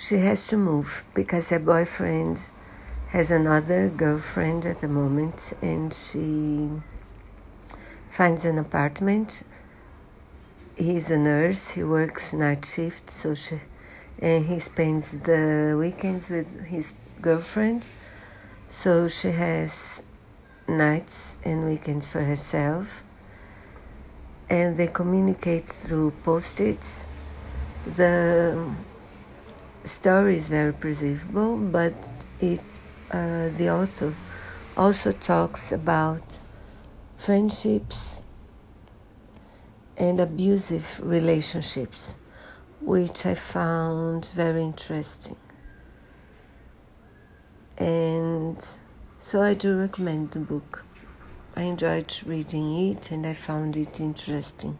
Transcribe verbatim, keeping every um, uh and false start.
She has to move because her boyfriend has another girlfriend at the moment, and she finds an apartment. He's a nurse, he works night shift, so she, and he spends the weekends with his girlfriend. So she has nights and weekends for herself, and they communicate through post-its. The story is very perceivable, but it uh, the author also talks about friendships and abusive relationships, which I found very interesting. And so I do recommend the book. I enjoyed reading it and I found it interesting.